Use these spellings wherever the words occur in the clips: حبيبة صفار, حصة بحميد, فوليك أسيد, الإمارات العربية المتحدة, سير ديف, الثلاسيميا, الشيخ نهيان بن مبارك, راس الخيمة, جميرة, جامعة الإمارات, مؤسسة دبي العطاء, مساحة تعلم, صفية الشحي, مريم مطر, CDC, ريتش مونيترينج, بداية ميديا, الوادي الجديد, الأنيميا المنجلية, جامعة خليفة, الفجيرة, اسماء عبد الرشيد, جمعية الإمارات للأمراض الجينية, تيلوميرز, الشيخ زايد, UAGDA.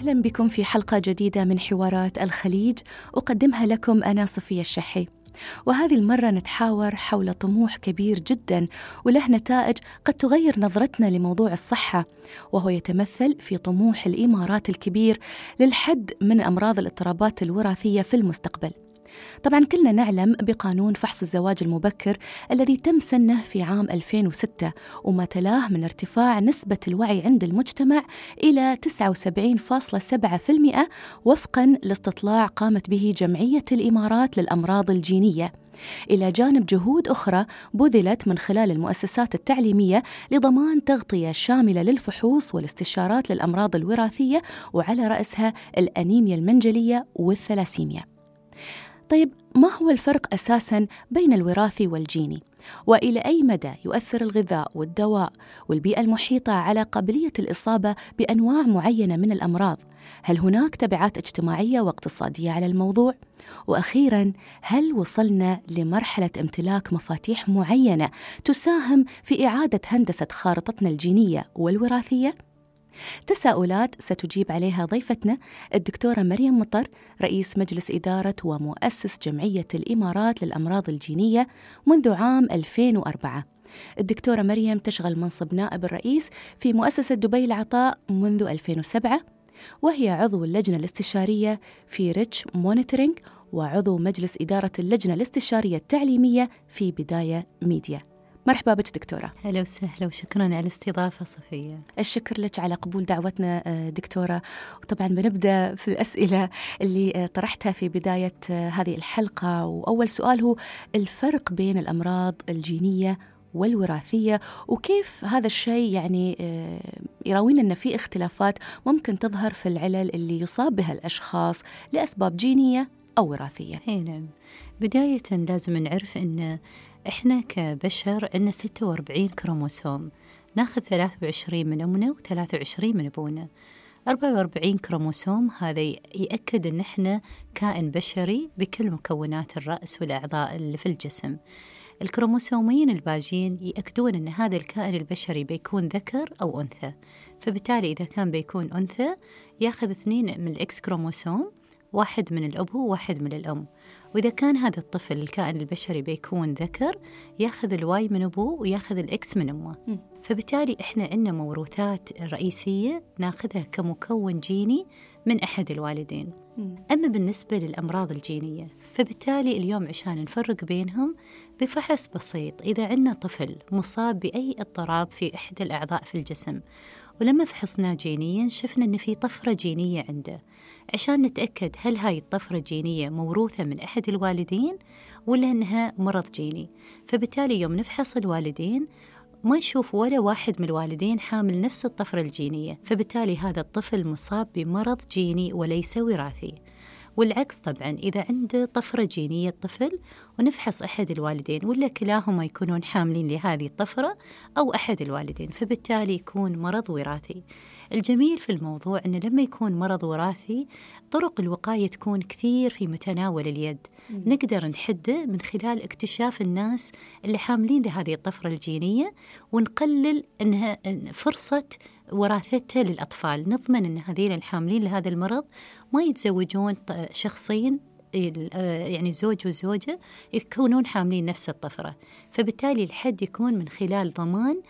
أهلا بكم في حلقة جديدة من حوارات الخليج، أقدمها لكم أنا صفية الشحي. وهذه المرة نتحاور حول طموح كبير جدا وله نتائج قد تغير نظرتنا لموضوع الصحة، وهو يتمثل في طموح الإمارات الكبير للحد من أمراض الاضطرابات الوراثية في المستقبل. طبعا كلنا نعلم بقانون فحص الزواج المبكر الذي تم سنه في عام 2006، وما تلاه من ارتفاع نسبة الوعي عند المجتمع إلى 79.7% وفقا لاستطلاع قامت به جمعية الإمارات للأمراض الجينية، إلى جانب جهود أخرى بذلت من خلال المؤسسات التعليمية لضمان تغطية شاملة للفحوص والاستشارات للأمراض الوراثية، وعلى رأسها الأنيميا المنجلية والثلاسيميا. طيب، ما هو الفرق أساساً بين الوراثي والجيني؟ وإلى أي مدى يؤثر الغذاء والدواء والبيئة المحيطة على قابلية الإصابة بأنواع معينة من الأمراض؟ هل هناك تبعات اجتماعية واقتصادية على الموضوع؟ وأخيراً، هل وصلنا لمرحلة امتلاك مفاتيح معينة تساهم في إعادة هندسة خارطتنا الجينية والوراثية؟ تساؤلات ستجيب عليها ضيفتنا الدكتورة مريم مطر، رئيس مجلس إدارة ومؤسس جمعية الإمارات للأمراض الجينية منذ عام 2004. الدكتورة مريم تشغل منصب نائب الرئيس في مؤسسة دبي العطاء منذ 2007، وهي عضو اللجنة الاستشارية في ريتش مونيترينج وعضو مجلس إدارة اللجنة الاستشارية التعليمية في بداية ميديا. مرحبا بك دكتورة. هلا وسهلا، وشكرا على الاستضافة صفية. الشكر لك على قبول دعوتنا دكتورة. وطبعا بنبدأ في الأسئلة اللي طرحتها في بداية هذه الحلقة، وأول سؤال هو الفرق بين الأمراض الجينية والوراثية، وكيف هذا الشيء يعني يراوينا أن في اختلافات ممكن تظهر في العلل اللي يصاب بها الأشخاص لأسباب جينية أو وراثية. نعم، بداية لازم نعرف أن إحنا كبشر عندنا 46 كروموسوم، ناخذ 23 من أمنا و23 من أبونا. 44 كروموسوم هذا يأكد أن إحنا كائن بشري بكل مكونات الرأس والأعضاء اللي في الجسم. الكروموسومين الباجين يأكدون أن هذا الكائن البشري بيكون ذكر أو أنثى، فبالتالي إذا كان بيكون أنثى يأخذ 2 من الإكس كروموسوم، 1 من الأب و1 من الأم. وإذا كان هذا الطفل الكائن البشري بيكون ذكر، ياخذ الواي من أبوه وياخذ الإكس من أمه. فبالتالي إحنا عندنا موروثات رئيسية ناخذها كمكون جيني من أحد الوالدين. أما بالنسبة للأمراض الجينية، فبالتالي اليوم عشان نفرق بينهم بفحص بسيط، إذا عندنا طفل مصاب بأي اضطراب في إحدى الأعضاء في الجسم، ولما فحصنا جينياً شفنا أن في طفرة جينية عنده، عشان نتأكد هل هاي الطفرة الجينية موروثة من أحد الوالدين ولا أنها مرض جيني. فبالتالي يوم نفحص الوالدين ما نشوف ولا واحد من الوالدين حامل نفس الطفرة الجينية، فبالتالي هذا الطفل مصاب بمرض جيني وليس وراثي. والعكس طبعاً، إذا عنده طفرة جينية الطفل ونفحص أحد الوالدين ولا كلاهما يكونون حاملين لهذه الطفرة أو أحد الوالدين، فبالتالي يكون مرض وراثي. الجميل في الموضوع أنه لما يكون مرض وراثي طرق الوقاية تكون كثير في متناول اليد، نقدر نحده من خلال اكتشاف الناس اللي حاملين لهذه الطفرة الجينية، ونقلل أنها فرصة وراثتها للأطفال، نضمن أن هذين الحاملين لهذا المرض ما يتزوجون شخصين، يعني زوج وزوجة يكونون حاملين نفس الطفرة، فبالتالي الحد يكون من خلال ضمان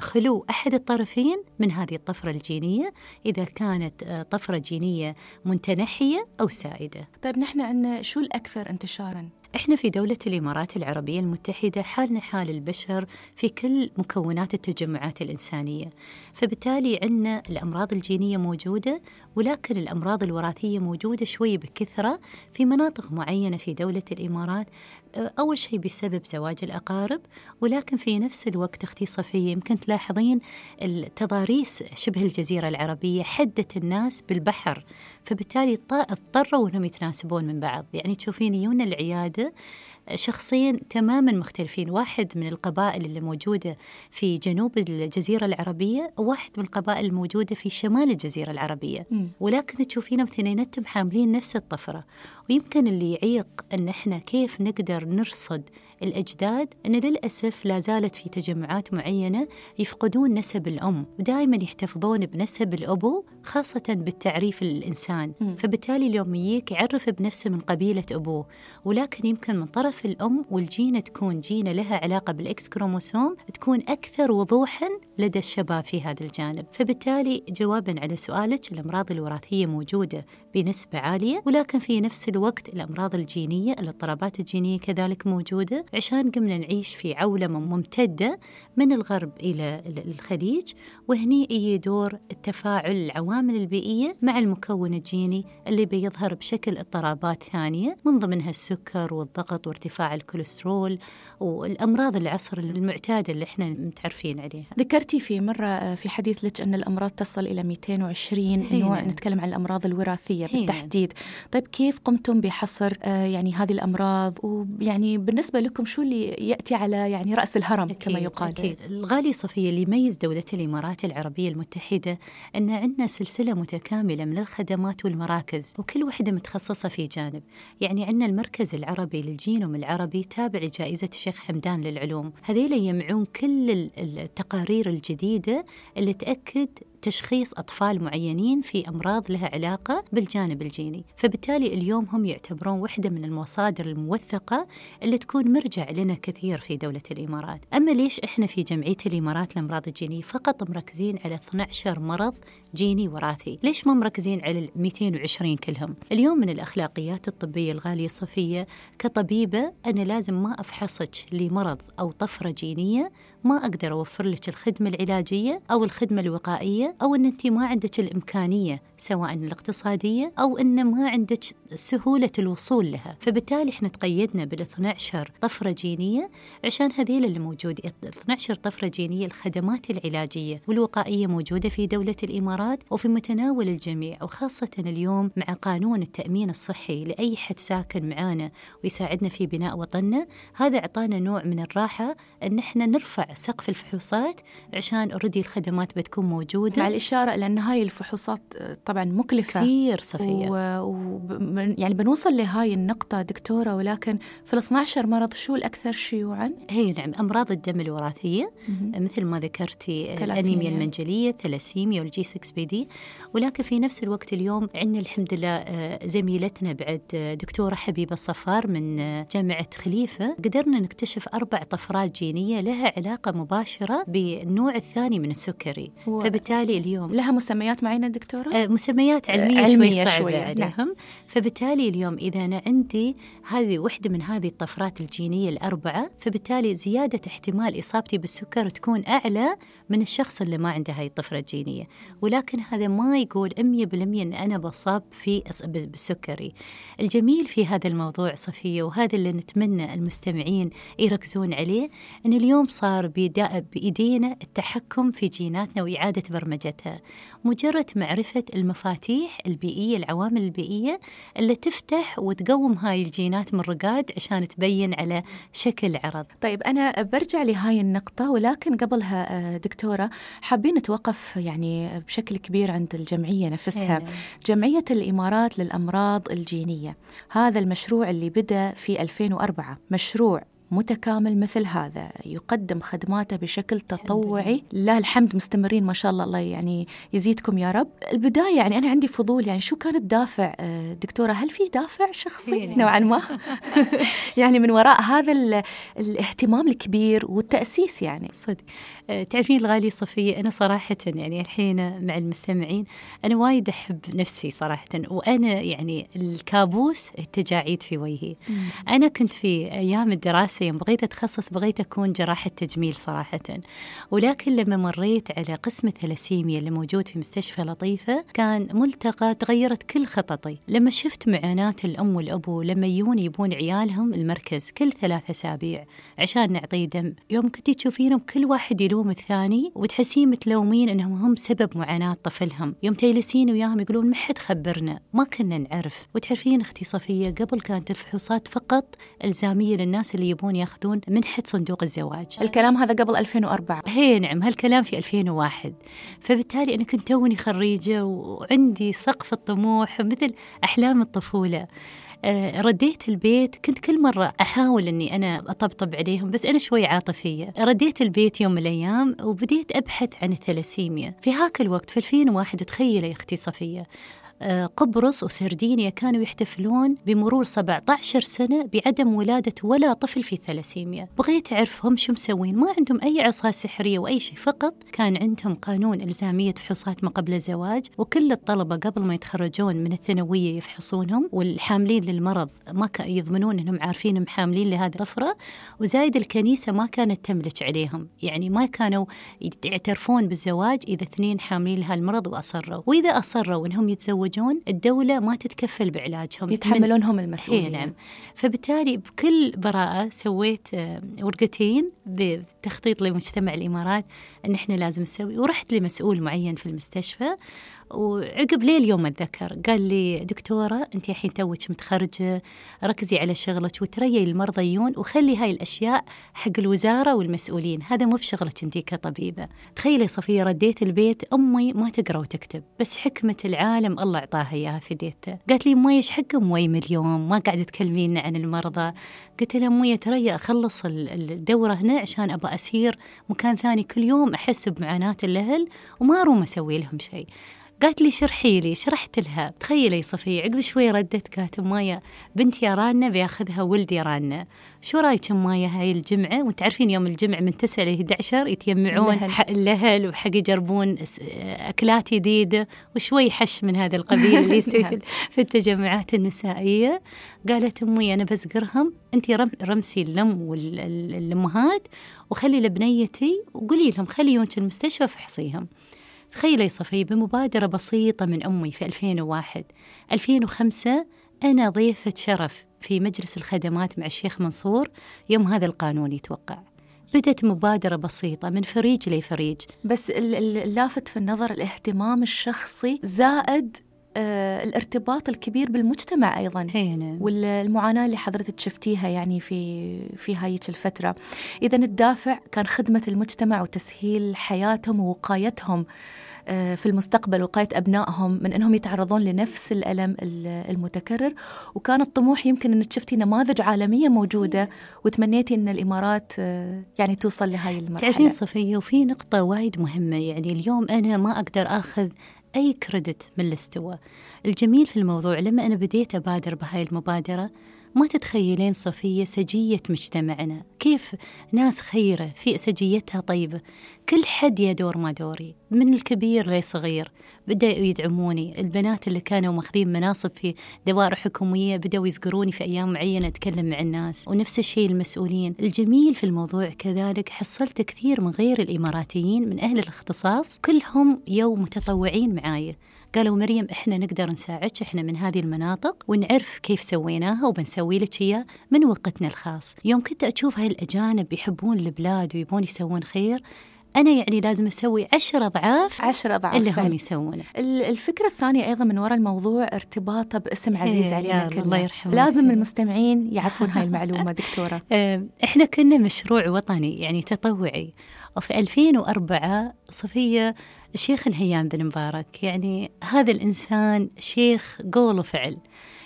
خلو أحد الطرفين من هذه الطفرة الجينية، إذا كانت طفرة جينية متنحية أو سائدة. طيب، نحن عندنا شو الأكثر انتشاراً؟ إحنا في دولة الإمارات العربية المتحدة حالنا حال البشر في كل مكونات التجمعات الإنسانية، فبالتالي عندنا الأمراض الجينية موجودة، ولكن الأمراض الوراثية موجودة شوي بكثرة في مناطق معينة في دولة الإمارات. أول شيء بسبب زواج الأقارب، ولكن في نفس الوقت أختي صفية يمكن تلاحظين التضاريس شبه الجزيرة العربية حدت الناس بالبحر، فبالتالي اضطروا أنهم يتناسبون من بعض. يعني تشوفين يونا العيادة شخصين تماما مختلفين، واحد من القبائل اللي موجودة في جنوب الجزيرة العربية وواحد من القبائل الموجودة في شمال الجزيرة العربية، ولكن تشوفينهم اثنيناتهم حاملين نفس الطفرة. ويمكن اللي يعيق أن إحنا كيف نقدر نرصد الأجداد، أن للأسف لا زالت في تجمعات معينة يفقدون نسب الأم ودائما يحتفظون بنسب الأبو، خاصة بالتعريف الإنسان. فبالتالي اليوم يجيك يعرف بنفسه من قبيلة أبوه، ولكن يمكن من طرف الأم، والجينة تكون جينة لها علاقة بالإكس كروموسوم تكون أكثر وضوحا لدى الشباب في هذا الجانب. فبالتالي جوابا على سؤالك، الأمراض الوراثية موجودة بنسبة عالية، ولكن في نفس الوقت الأمراض الجينية، الاضطرابات الجينية كذلك موجودة، عشان قمنا نعيش في عولمة ممتدة من الغرب إلى الخليج. وهني يجي دور التفاعل العوامل البيئية مع المكون الجيني اللي بيظهر بشكل اضطرابات ثانية، من ضمنها السكر والضغط وارتفاع الكوليسترول والأمراض العصر المعتادة اللي احنا متعرفين عليها. ذكرتي في مرة في حديث لك أن الأمراض تصل إلى 220 نوع، نتكلم عن الأمراض الوراثية بالتحديد. طيب كيف قمتم بحصر يعني هذه الأمراض، ويعني بالنسبة لكم شو اللي يأتي على يعني رأس الهرم كما يقال؟ الغالي صفية، اللي يميز دولة الإمارات العربية المتحدة أن عندنا سلسلة متكاملة من الخدمات والمراكز، وكل واحدة متخصصة في جانب. يعني عندنا المركز العربي للجينوم العربي تابع لجائزة الشيخ حمدان للعلوم، هذيلا يجمعون كل التقارير الجديدة اللي تأكد تشخيص أطفال معينين في أمراض لها علاقة بالجانب الجيني. فبالتالي اليوم هم يعتبرون واحدة من المصادر الموثقة اللي تكون مرجع لنا كثير في دولة الإمارات. أما ليش إحنا في جمعية الإمارات للأمراض الجينية فقط مركزين على 12 مرض جيني وراثي؟ ليش ما مركزين على 220 كلهم؟ اليوم من الأخلاقيات الطبية الغالية صفية كطبيبة، أنا لازم ما أفحصك لمرض أو طفرة جينية ما أقدر أوفر لك الخدمة العلاجية أو الخدمة الوقائية، أو أن أنت ما عندك الإمكانية سواء الاقتصادية أو أن ما عندك سهولة الوصول لها. فبالتالي إحنا تقيدنا بال12 طفرة جينية، عشان هذيل اللي موجود 12 طفرة جينية. الخدمات العلاجية والوقائية موجودة في دولة الإمارات وفي متناول الجميع، وخاصة اليوم مع قانون التأمين الصحي لأي حد ساكن معانا ويساعدنا في بناء وطننا. هذا أعطانا نوع من الراحة أن إحنا نرفع سقف الفحوصات، عشان أردي الخدمات بتكون موجودة. مع الإشارة لأن هاي الفحوصات طبعا مكلفة كثير صفية، يعني بنوصل لهاي النقطة دكتورة، ولكن في 12 مرض شو الأكثر شيوعا؟ هي نعم أمراض الدم الوراثية مثل ما ذكرتي، الأنيميا المنجلية، الثلاسيميا والجي 6 بي دي. ولكن في نفس الوقت اليوم عندنا الحمد لله زميلتنا بعد دكتورة حبيبة صفار من جامعة خليفة، قدرنا نكتشف 4 طفرات جينية لها علاقة مباشرة بالنوع الثاني من السكري. فبالتالي اليوم لها مسميات معينة دكتورة؟ مسميات علمية شوية عليهم. فبالتالي اليوم إذا أنا عندي هذه وحدة من هذه الطفرات الجينية ال4، فبالتالي زيادة احتمال إصابتي بالسكر تكون أعلى من الشخص اللي ما عنده هاي الطفرة الجينية. ولكن هذا ما يقول 100% أن أنا بصاب في بالسكري. الجميل في هذا الموضوع صفية، وهذا اللي نتمنى المستمعين يركزون عليه، أن اليوم صار بإيدينا التحكم في جيناتنا وإعادة برمجتها. مجرد معرفة المفاتيح البيئية، العوامل البيئية اللي تفتح وتقوم هاي الجينات من الرقاد عشان تبين على شكل عرض. طيب أنا برجع لهاي النقطة، ولكن قبلها دكتورة حابين نتوقف يعني بشكل كبير عند الجمعية نفسها. جمعية الإمارات للأمراض الجينية، هذا المشروع اللي بدأ في 2004، مشروع متكامل مثل هذا يقدم خدماته بشكل تطوعي، لا الحمد مستمرين ما شاء الله، الله يعني يزيدكم يا رب. البداية يعني أنا عندي فضول، يعني شو كان الدافع دكتورة؟ هل في دافع شخصي نوعا ما يعني من وراء هذا الاهتمام الكبير والتأسيس؟ يعني صدق تعرفين الغالي صفية، أنا صراحة يعني الحين مع المستمعين أنا وايد أحب نفسي صراحة، وأنا يعني الكابوس التجاعيد في وجهي. أنا كنت في أيام الدراسة نفسيا، بغيت أتخصص، بغيت أكون جراحة تجميل صراحة. ولكن لما مريت على قسم الثلاسيميا اللي موجود في مستشفى لطيفة، كان ملتقى تغيرت كل خططي. لما شفت معاناة الأم والأبو لما يجون يبون عيالهم المركز كل 3 أسابيع عشان نعطيه دم، يوم كنتي تشوفينهم كل واحد يلوم الثاني وتحسين متلومين أنهم هم سبب معاناة طفلهم. يوم تجلسين وياهم يقولون ما حد خبرنا، ما كنا نعرف. وتعرفين أختي صفية، قبل كانت الفحوصات فقط الزامية للناس اللي يبون ياخذون منحة صندوق الزواج. الكلام هذا قبل 2004. هي نعم، هالكلام في 2001. فبالتالي أنا كنت توني خريجة وعندي سقف الطموح مثل أحلام الطفولة. رديت البيت، كنت كل مرة أحاول أني أنا أطبطب عليهم، بس أنا شوي عاطفية. رديت البيت يوم من الأيام وبديت أبحث عن الثلاسيميا. في هاك الوقت في 2001، تخيلي يا أختي صفية، قبرص وسردينيا كانوا يحتفلون بمرور 17 سنة بعدم ولادة ولا طفل في الثلاسيميا. بغيت أعرفهم شو مسوين، ما عندهم أي عصا سحرية وأي شيء، فقط كان عندهم قانون إلزامية فحوصات ما قبل الزواج، وكل الطلبة قبل ما يتخرجون من الثانوية يفحصونهم، والحاملين للمرض ما كانوا يضمنون أنهم عارفين محاملين لهذا الطفرة. وزايد الكنيسة ما كانت تملك عليهم، يعني ما كانوا يعترفون بالزواج إذا 2 حاملين لهالمرض وأصروا، وإذا أصروا أنهم يتزوجون الدولة ما تتكفل بعلاجهم، يتحملون هم المسؤولية. نعم. فبالتالي بكل براءة سويت ورقتين بتخطيط لمجتمع الإمارات أن إحنا لازم نسوي، ورحت لمسؤول معين في المستشفى. وعقب ليل يوم أتذكر قال لي دكتورة أنت الحين توك متخرجة، ركزي على شغلك وتريي المرضيون، وخلي هاي الأشياء حق الوزارة والمسؤولين، هذا مو بشغلك أنت كطبيبة. تخيلي صفية، رديت البيت أمي ما تقرأ وتكتب، بس حكمة العالم الله أعطاها إياها في ديتها. قالت لي أمي إيش حق أمي من اليوم ما قاعدة تكلمينا عن المرضى؟ قلت لها أمي تريي أخلص الدورة هنا عشان أبغى أسير مكان ثاني، كل يوم أحس بمعاناة الأهل وما أروم أسوي لهم شيء. قالت لي شرحي لي، شرحت لها. تخيلي صفية، عقب شوي ردت قالت أمايا بنتي رانا بياخذها ولدي رانا، شو رايك أمايا هاي الجمعة؟ وتعرفين يوم الجمعة من 9 ل 11 يتجمعون الأهل وحق يجربون أكلات جديدة وشوي حش من هذا القبيل اللي يستوي في التجمعات النسائية. قالت أمي أنا بزقرهم، أنت رمسي اللم والأمهات وخلي لبنيتي وقولي لهم خليونك المستشفى فحصيهم. تخيلي صفية، بمبادرة بسيطة من أمي في 2001، 2005 أنا ضيفة شرف في مجلس الخدمات مع الشيخ منصور يوم هذا القانون يتوقع. بدت مبادرة بسيطة من فريج لفريج. بس اللافت في النظر الاهتمام الشخصي زائد الارتباط الكبير بالمجتمع أيضاً، والمعاناة اللي حضرتك شفتيها يعني في هايك الفترة. إذن الدافع كان خدمة المجتمع وتسهيل حياتهم ووقايتهم في المستقبل، وقاية أبنائهم من أنهم يتعرضون لنفس الألم المتكرر. وكان الطموح يمكن أن تشفتي نماذج عالمية موجودة، وتمنيتي أن الإمارات يعني توصل لهاي المرحلة. تعرفين صفية، وفي نقطة وايد مهمة، يعني اليوم أنا ما أقدر أخذ أي كريدت من اللي استوى. الجميل في الموضوع لما أنا بديت أبادر بهاي المبادرة، ما تتخيلين صفية سجية مجتمعنا، كيف ناس خيرة في سجيتها طيبة، كل حد يدور ما دوري من الكبير للصغير بدأوا يدعموني. البنات اللي كانوا ماخذين مناصب في دوائر حكومية بدأوا يزقروني في أيام معينة أتكلم مع الناس، ونفس الشيء المسؤولين. الجميل في الموضوع كذلك حصلت كثير من غير الإماراتيين من أهل الاختصاص، كلهم يوم متطوعين معاي، قالوا مريم إحنا نقدر نساعدك، إحنا من هذه المناطق ونعرف كيف سويناها وبنسوي لك إياه من وقتنا الخاص. يوم كنت أشوف هالأجانب يحبون البلاد ويبون يسوون خير، أنا يعني لازم أسوي 10 أضعاف 10 أضعاف اللي هم يسوونه. الفكرة الثانية أيضاً من وراء الموضوع ارتباطه باسم عزيز علينا كلنا، لازم المستمعين يعرفون هاي المعلومة. دكتورة، إحنا كنا مشروع وطني يعني تطوعي، وفي 2004 صفية الشيخ نهيان بن مبارك، يعني هذا الإنسان شيخ قول وفعل.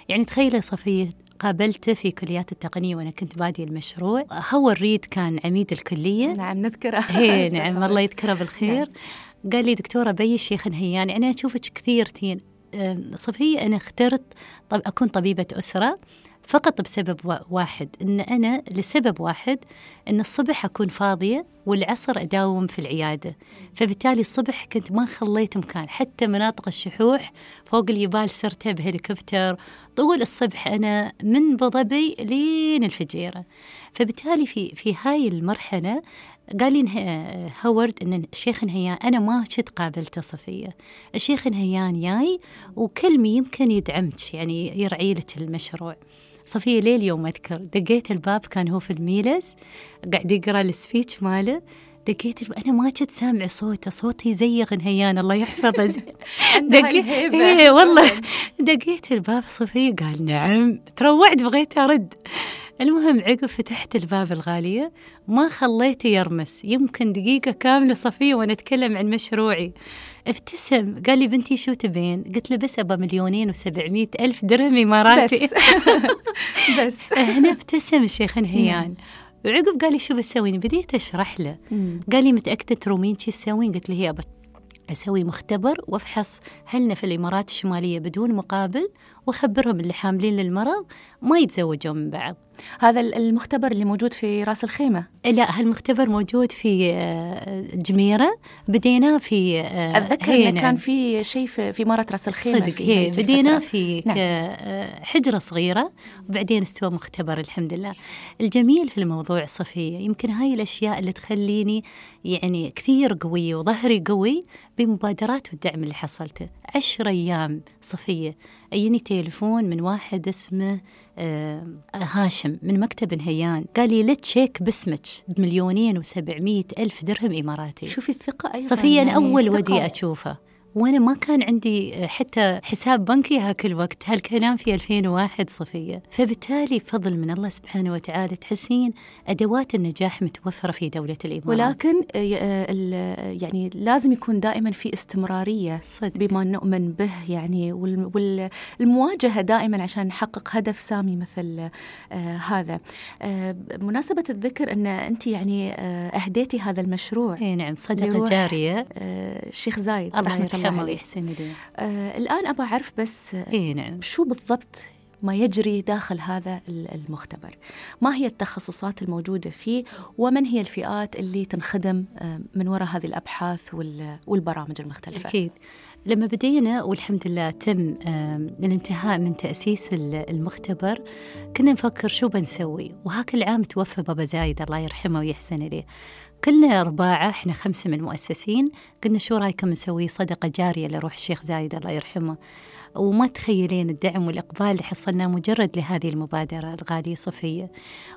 يعني تخيلي صفية، قابلته في كليات التقنية وأنا كنت بادي المشروع. هو الريد كان عميد الكلية. نعم نذكره. نعم الله يذكره بالخير. نعم. قال لي دكتورة بي الشيخ نهيان يعني أشوفك كثيرتين. صفية أنا اخترت أكون طبيبة أسرة، فقط بسبب واحد، إن أنا لسبب واحد إن الصبح أكون فاضية والعصر أداوم في العيادة، فبالتالي الصبح كنت ما خليت مكان، حتى مناطق الشحوح فوق الجبال سرتها بهليكوبتر طول الصبح أنا من ظبي لين الفجيرة. فبالتالي في هاي المرحلة قال لي هاورد إن الشيخ نهيان، أنا ما كنت قابلته صفية، الشيخ نهيان جاي وكلمي يمكن يدعمك، يعني يرعي لك المشروع. صفية ليه اليوم أذكر دقيت الباب، كان هو في الميلس قاعد يقرأ السبيتش ماله، دقيت أنا ما كنت سامع صوته، صوتي زيغ نهيان الله يحفظه إيه والله دقيت الباب، صفية قال نعم، تروعت بغيت أرد. المهم عقب فتحت الباب الغالية، ما خليته يرمس، يمكن دقيقة كاملة صفية وأنا أتكلم عن مشروعي، ابتسم قال لي بنتي شو تبين؟ قلت له بس أبا 2,700,000 درهم إماراتي بس هنا ابتسم الشيخ نهيان، وعقب قال لي شو بتسوين؟ بديت أشرح له، قال لي متأكدة ترومين شو تسوين؟ قلت له هي أبا أسوي مختبر وأفحص هلنا في الإمارات الشمالية بدون مقابل، وأخبرهم اللي حاملين للمرض ما يتزوجون من بعض. هذا المختبر اللي موجود في راس الخيمة؟ لا، هالمختبر موجود في جميرة، بدينا في أتذكر أنه كان في شيء في إمارة راس الخيمة، صدق بدينا في حجرة صغيرة وبعدين استوى مختبر الحمد لله. الجميل في الموضوع صفية يمكن هاي الأشياء اللي تخليني يعني كثير قوية وظهري قوي بمبادرات والدعم اللي حصلته. 10 أيام صفية أيني تلفون من واحد اسمه هاشم من مكتب نهيان، قال لي لتشيك باسمك ب2,700,000 درهم إماراتي. شوفي الثقة أيضا صفية، أنا أول ودي أشوفه، وأنا ما كان عندي حتى حساب بنكي هاك الوقت، هالكلام في 2001 صفية. فبالتالي بفضل من الله سبحانه وتعالى تحسين أدوات النجاح متوفرة في دولة الإمارات، ولكن يعني لازم يكون دائما في استمرارية صدق بما نؤمن به، يعني والمواجهة دائما عشان نحقق هدف سامي مثل هذا. بمناسبة الذكر أن أنت يعني أهديتي هذا المشروع. نعم، صدقة جارية الشيخ زايد الله يحسن لي. الآن أبغى أعرف بس نعم، شو بالضبط ما يجري داخل هذا المختبر؟ ما هي التخصصات الموجودة فيه؟ ومن هي الفئات اللي تنخدم من وراء هذه الأبحاث والبرامج المختلفة؟ أكيد لما بدينا والحمد لله تم الانتهاء من تأسيس المختبر، كنا نفكر شو بنسوي، وهاك العام توفى بابا زايد الله يرحمه ويحسن إليه. كلنا رباعة، إحنا 5 من المؤسسين، قلنا شو رأيكم نسوي صدقة جارية لروح الشيخ زايد الله يرحمه، وما تخيلين الدعم والإقبال اللي حصلنا مجرد لهذه المبادرة الغالية صفية.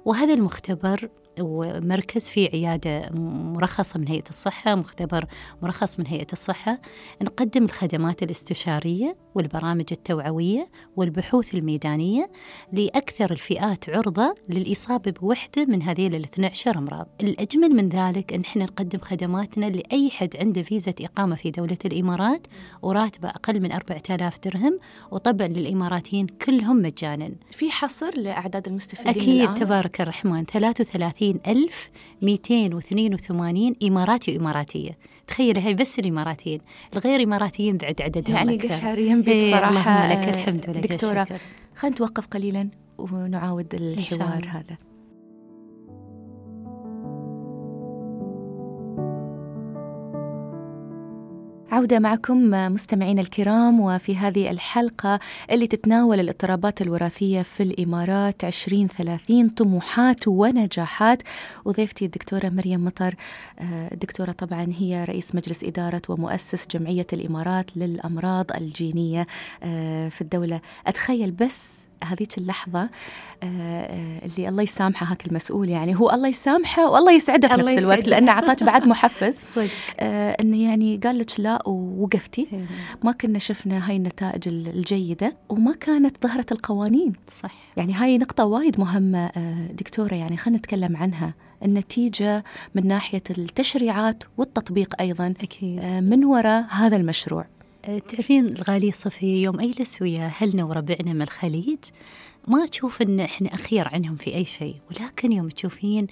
وهذا المختبر ومركز في عيادة مرخصة من هيئة الصحة، مختبر مرخص من هيئة الصحة، نقدم الخدمات الاستشارية والبرامج التوعوية والبحوث الميدانية لأكثر الفئات عرضة للإصابة بوحدة من هذه 12 أمراض. الأجمل من ذلك أن احنا نقدم خدماتنا لأي حد عنده فيزة إقامة في دولة الإمارات وراتبة أقل من 4,000 درهم، وطبعا للإماراتيين كلهم مجانا. في حصر لأعداد المستفيدين أكيد الآن؟ تبارك الرحمن 33,282 إماراتي وإماراتية. تخيل هاي بس الإماراتيين، الغير إماراتيين بعد عددهم يعني قشعريين بصراحة. لك الحمد لله دكتورة. خلينا نتوقف قليلا ونعاود الحوار هذا. عودة معكم مستمعين الكرام، وفي هذه الحلقة اللي تتناول الاضطرابات الوراثية في الإمارات 2030 طموحات ونجاحات، وضيفتي الدكتورة مريم مطر. الدكتورة طبعا هي رئيس مجلس إدارة ومؤسس جمعية الإمارات للأمراض الجينية في الدولة. أتخيل بس هذيك اللحظة اللي الله يسامحه هاك المسؤول، يعني هو الله يسامحه والله يسعده في نفس الوقت، لأنه عطاك بعد محفز أنه يعني قال لك لا ووقفتي. ما كنا شفنا هاي النتائج الجيدة وما كانت ظهرت القوانين صح، يعني هاي نقطة وايد مهمة دكتورة، يعني خلينا نتكلم عنها. النتيجة من ناحية التشريعات والتطبيق أيضا أكيد من وراء هذا المشروع. تعرفين الغالية صفية يوم أجلس ويا أهلنا وربعنا من الخليج ما تشوف إن إحنا أخير عنهم في أي شيء، ولكن يوم تشوفين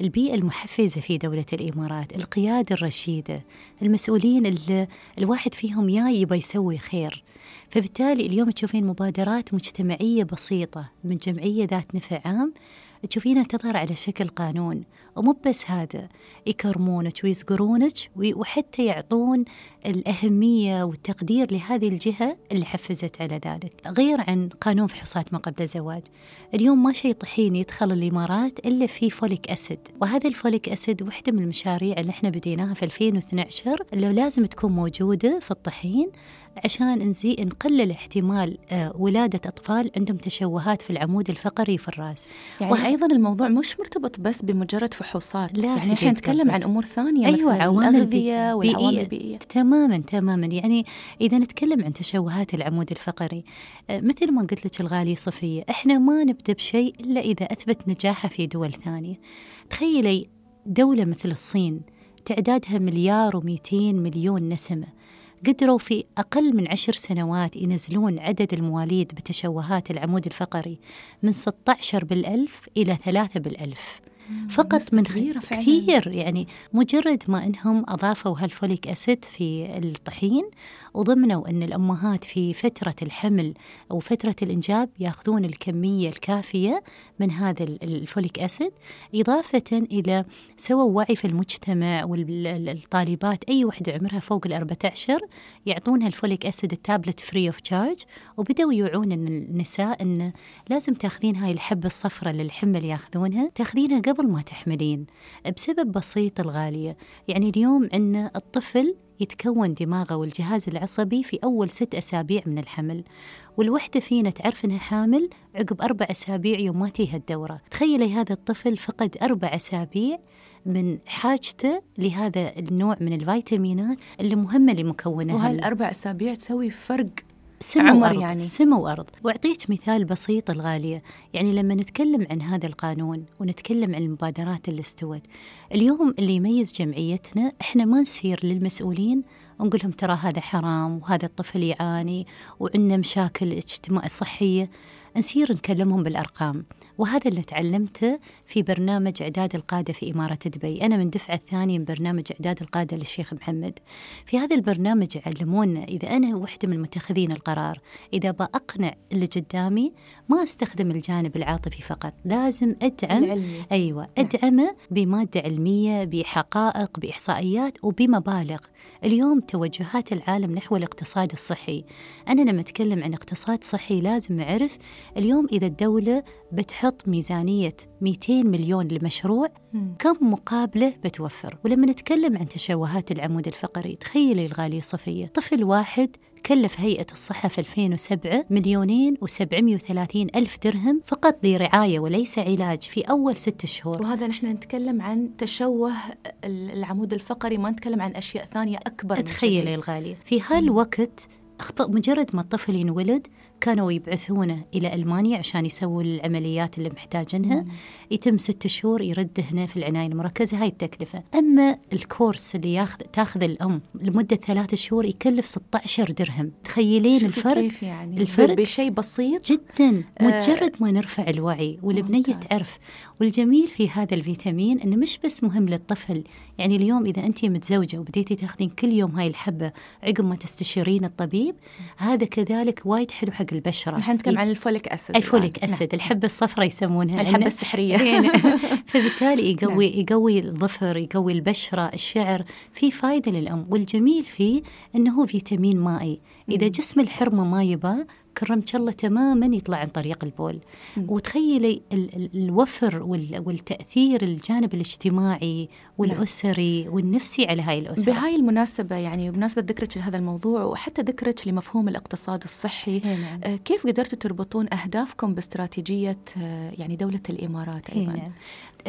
البيئة المحفزة في دولة الإمارات، القيادة الرشيدة، المسؤولين اللي الواحد فيهم يبى يسوي خير، فبالتالي اليوم تشوفين مبادرات مجتمعية بسيطة من جمعية ذات نفع عام تشوفينها تظهر على شكل قانون، ومو بس هذا، يكرمونك ويذكرونك وحتى يعطون الأهمية والتقدير لهذه الجهة اللي حفزت على ذلك، غير عن قانون فحوصات ما قبل الزواج. اليوم ما شيء طحين يدخل الإمارات إلا في فوليك أسيد، وهذا الفوليك أسيد واحدة من المشاريع اللي احنا بديناها في 2012 اللي لازم تكون موجودة في الطحين عشان نقلل احتمال ولادة أطفال عندهم تشوهات في العمود الفقري في الرأس. يعني أيضا الموضوع مش مرتبط بس بمجرد فحوصات، يعني احنا نتكلم عن أمور ثانية، أيوة، مثل الأغذية والعوامل البيئية. تماما. يعني إذا نتكلم عن تشوهات العمود الفقري، مثل ما قلت لك الغالي صفية، احنا ما نبدأ بشيء إلا إذا أثبت نجاحه في دول ثانية. تخيلي دولة مثل الصين تعدادها 1,200,000,000 نسمة، قدروا في أقل من 10 سنوات ينزلون عدد المواليد بتشوهات العمود الفقري من 16 بالألف إلى 3 بالألف فقط، من كثير. يعني مجرد ما أنهم أضافوا هالفوليك أسيد في الطحين وضمنوا أن الأمهات في فترة الحمل أو فترة الإنجاب يأخذون الكمية الكافية من هذا الفوليك أسيد، إضافة إلى سووا وعي في المجتمع، والطالبات أي وحدة عمرها فوق 14 يعطونها الفوليك أسيد التابلت فري أوف تشارج، وبدأوا يوعون النساء أن لازم تأخذين هاي الحبة الصفرة للحمل، يأخذونها تأخذينها قبل ما تحملين بسبب بسيط الغالية. يعني اليوم عندنا الطفل يتكون دماغه والجهاز العصبي في أول 6 أسابيع من الحمل، والوحدة فينا تعرف أنها حامل عقب 4 أسابيع يوم ما تيها الدورة. تخيلي هذا الطفل فقد 4 أسابيع من حاجته لهذا النوع من الفيتامينات اللي مهمة لمكونها، وهال4 أسابيع تسوي فرق سما وأرض. وأعطيك مثال بسيط الغالية، يعني لما نتكلم عن هذا القانون ونتكلم عن المبادرات اللي استوت اليوم، اللي يميز جمعيتنا إحنا ما نسير للمسؤولين ونقول لهم ترى هذا حرام وهذا الطفل يعاني وعندنا مشاكل اجتماعية صحية، نسير نكلمهم بالأرقام. وهذا اللي تعلمته في برنامج إعداد القادة في إمارة دبي، أنا من دفعة الثانية من برنامج إعداد القادة للشيخ محمد. في هذا البرنامج يعلمونا إذا أنا وحدة من متخذين القرار، إذا بأقنع اللي قدامي ما أستخدم الجانب العاطفي فقط، لازم أدعمه بمادة علمية، بحقائق، بإحصائيات، وبمبالغ. اليوم توجهات العالم نحو الاقتصاد الصحي، أنا لما أتكلم عن اقتصاد صحي لازم أعرف اليوم إذا الدولة بتحط ميزانية 200 مليون لمشروع كم مقابله بتوفر. ولما نتكلم عن تشوهات العمود الفقري، تخيلي الغالية صفية، طفل واحد كلف هيئة الصحة في 2007 $2,730,000 فقط لرعاية وليس علاج في أول 6 شهور. وهذا نحن نتكلم عن تشوه العمود الفقري، ما نتكلم عن أشياء ثانية أكبر. تخيلي الغالية في هالوقت مجرد ما الطفل ينولد كانوا يبعثونه إلى ألمانيا عشان يسووا العمليات اللي محتاجينها، يتم 6 شهور يرد هنا في العناية المركزة، هاي التكلفة. أما الكورس اللي تاخذ الأم لمدة 3 شهور يكلف 16 درهم. تخيلين الفرق؟ يعني الفرق بشيء بسيط جدا، مجرد ما نرفع الوعي والبنية تعرف. والجميل في هذا الفيتامين أنه مش بس مهم للطفل، يعني اليوم إذا أنت متزوجة وبديتي تاخذين كل يوم هاي الحبة عقب ما تستشيرين الطبيب، هذا كذلك وايد حلو حق البشرة. نحن نتكلم عن الفوليك أسيد. الحبة الصفرة يسمونها الحبة السحرية. فبالتالي يقوي الظفر، يقوي البشرة، الشعر، في فايدة للأم. والجميل فيه أنه فيتامين مائي، إذا جسم الحرمة ما يباه كرمت الله تماماً يطلع عن طريق البول. وتخيلي الوفر والتأثير الجانب الاجتماعي والأسري والنفسي على هاي الأسرة. بهاي المناسبة، يعني بمناسبة ذكرك لهذا الموضوع وحتى ذكرك لمفهوم الاقتصاد الصحي، كيف قدرتوا تربطون أهدافكم باستراتيجية يعني دولة الإمارات أيضاً؟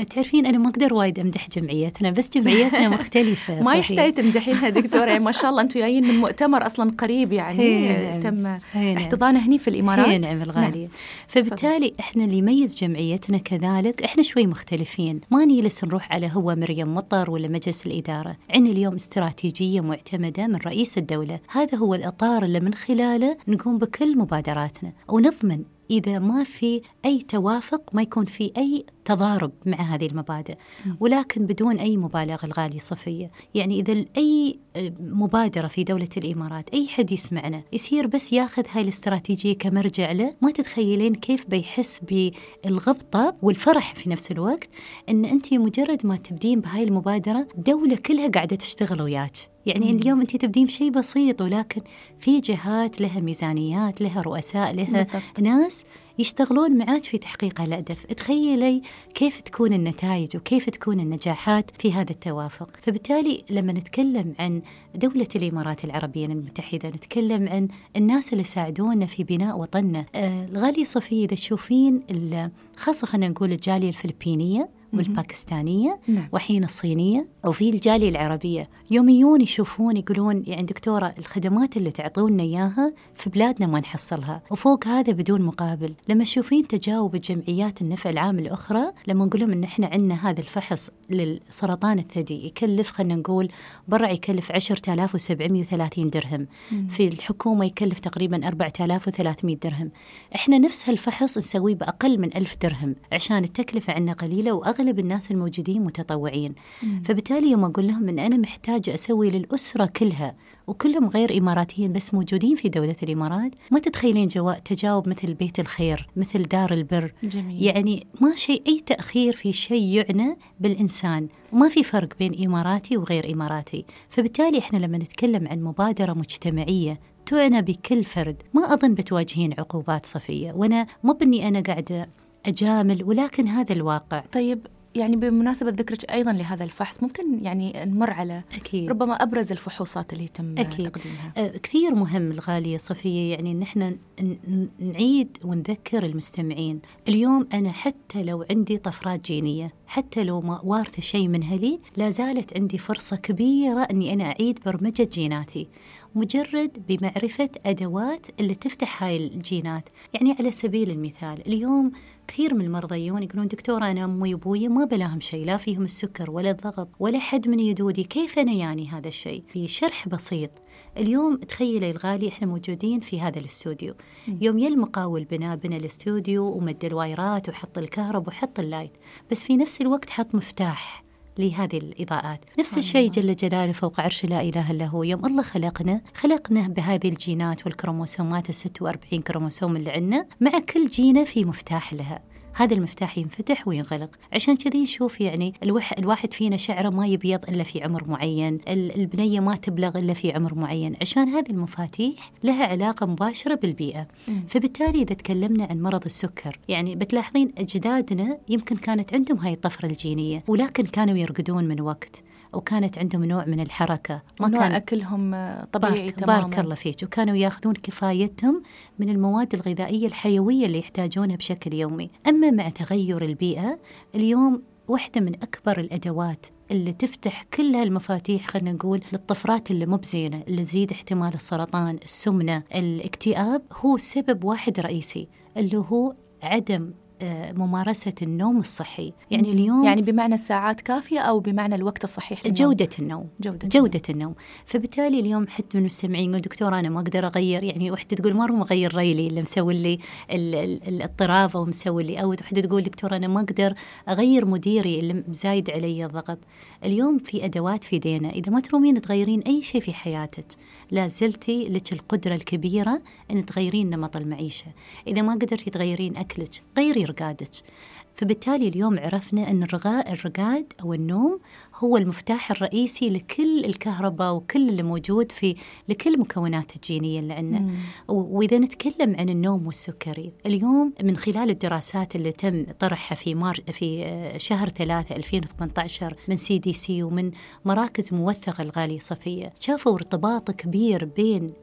تعرفين أنا ما أقدر وايد أمدح جمعيتنا، بس جمعيتنا مختلفة. ما يحتاج تمدحينها دكتورة، ما شاء الله أنتوا جايين من مؤتمر أصلاً قريب، يعني تم احتضانه هني في الإمارات. نعم الغالية. فبالتالي إحنا اللي يميز جمعيتنا كذلك إحنا شوي مختلفين، ما نجلس نروح على هو مريم مطر ولا مجلس الإدارة، عندنا اليوم استراتيجية معتمدة من رئيس الدولة، هذا هو الإطار اللي من خلاله نقوم بكل مبادراتنا، ونضمن إذا ما في أي توافق، ما يكون في أي تضارب مع هذه المبادئ. ولكن بدون أي مبالغة الغالي صفية، يعني إذا أي مبادرة في دولة الإمارات أي حد يسمعنا يصير بس ياخذ هاي الاستراتيجية كمرجع له، ما تتخيلين كيف بيحس بالغبطة والفرح في نفس الوقت أن أنت مجرد ما تبدين بهاي المبادرة دولة كلها قاعدة تشتغل وياك. يعني اليوم أنت تبدين بشيء بسيط، ولكن في جهات لها ميزانيات، لها رؤساء، لها ناس يشتغلون معاك في تحقيق الهدف. تخيلي كيف تكون النتائج وكيف تكون النجاحات في هذا التوافق. فبالتالي لما نتكلم عن دولة الإمارات العربية المتحدة، نتكلم عن الناس اللي ساعدونا في بناء وطننا. الغالي صفية إذا تشوفين خاصة خلينا نقول الجالية الفلبينية والباكستانية وحين الصينية، وفي الجالية العربية يوميون يشوفون يقولون يعني دكتورة الخدمات اللي تعطونا إياها في بلادنا ما نحصلها، وفوق هذا بدون مقابل. لما تشوفين تجاوب الجمعيات النفع العام الأخرى لما نقول لهم إن إحنا عندنا هذا الفحص للسرطان الثدي يكلف خلنا نقول برع يكلف 10,730 درهم، في الحكومة يكلف تقريبا 4,300 درهم. إحنا نفس هالفحص نسويه بأقل من 1000 درهم عشان التكلفة عنا قليلة، وأغلب الناس الموجودين متطوعين. فبالتالي يوم أقول لهم إن أنا محتاجة أسوي للأسرة كلها وكلهم غير إماراتيين بس موجودين في دولة الإمارات، ما تتخيلين تجاوب مثل بيت الخير، مثل دار البر. جميل. يعني ما شيء أي تأخير في شيء يعنى بالإنسان، وما في فرق بين إماراتي وغير إماراتي. فبالتالي إحنا لما نتكلم عن مبادرة مجتمعية تعنى بكل فرد، ما أظن بتواجهين عقوبات صفية، وأنا ما بني أنا قاعدة أجامل، ولكن هذا الواقع. طيب يعني بمناسبة ذكرك أيضاً لهذا الفحص، ممكن يعني نمر على أكيد ربما أبرز الفحوصات اللي تم أكيد تقديمها. كثير مهم الغالية صفية، يعني نحن نعيد ونذكر المستمعين. اليوم أنا حتى لو عندي طفرات جينية، حتى لو ما وارث شيء من هلي، لا زالت عندي فرصة كبيرة أني أنا أعيد برمجة جيناتي، مجرد بمعرفة أدوات اللي تفتح هاي الجينات. يعني على سبيل المثال اليوم كثير من المرضى يقولون دكتورة أنا أمي وأبوي ما بلاهم شيء، لا فيهم السكر ولا الضغط ولا حد من يدودي، كيف أنا يعني هذا الشيء؟ في شرح بسيط. اليوم تخيلي الغالي إحنا موجودين في هذا الاستوديو، يوم المقاول بنا الاستوديو ومد الوايرات وحط الكهرب وحط اللايت، بس في نفس الوقت حط مفتاح لهذه الإضاءات. نفس الشيء جل جلاله فوق عرش لا إله إلا هو، يوم الله خلقنا بهذه الجينات والكروموسومات 46 كروموسوم اللي عندنا، مع كل جينة في مفتاح لها، هذا المفتاح ينفتح وينغلق. عشان كذي نشوف يعني الواحد فينا شعره ما يبيض إلا في عمر معين، البنية ما تبلغ إلا في عمر معين، عشان هذه المفاتيح لها علاقة مباشرة بالبيئة. فبالتالي إذا تكلمنا عن مرض السكر، يعني بتلاحظين أجدادنا يمكن كانت عندهم هاي الطفرة الجينية، ولكن كانوا يرقدون من وقت، وكانت عندهم نوع من الحركة، نوع أكلهم طبيعي تماما، بارك الله فيك، وكانوا يأخذون كفايتهم من المواد الغذائية الحيوية اللي يحتاجونها بشكل يومي. أما مع تغير البيئة، اليوم واحدة من أكبر الأدوات اللي تفتح كل هالمفاتيح خلينا نقول للطفرات اللي مبزينة، اللي تزيد احتمال السرطان، السمنة، الاكتئاب، هو سبب واحد رئيسي اللي هو عدم ممارسة النوم الصحي. يعني اليوم يعني بمعنى الساعات كافية أو بمعنى الوقت الصحيح، جودة النوم. فبالتالي اليوم حد من المستمعين يقول دكتور أنا ما أقدر أغير، يعني وحدة تقول مرة ما أغير ريلي اللي مسوي لي الاضطراب أو مسوي لي، أو وحدة تقول دكتور أنا ما أقدر أغير مديري اللي زايد علي الضغط. اليوم في أدوات في دينا، إذا ما ترومين تغيرين أي شيء في حياتك، لازلتي لك القدرة الكبيرة أن تغيرين نمط المعيشة. إذا ما قدرتي تغيرين أكلك، غيري رقادك. فبالتالي اليوم عرفنا أن الرقاد أو النوم هو المفتاح الرئيسي لكل الكهرباء وكل اللي موجود في لكل مكونات الجينية اللي عندنا. وإذا نتكلم عن النوم والسكري، اليوم من خلال الدراسات اللي تم طرحها في شهر 3 2018 من CDC ومن مراكز موثقة الغالي صفية، شافوا ارتباط كبير بين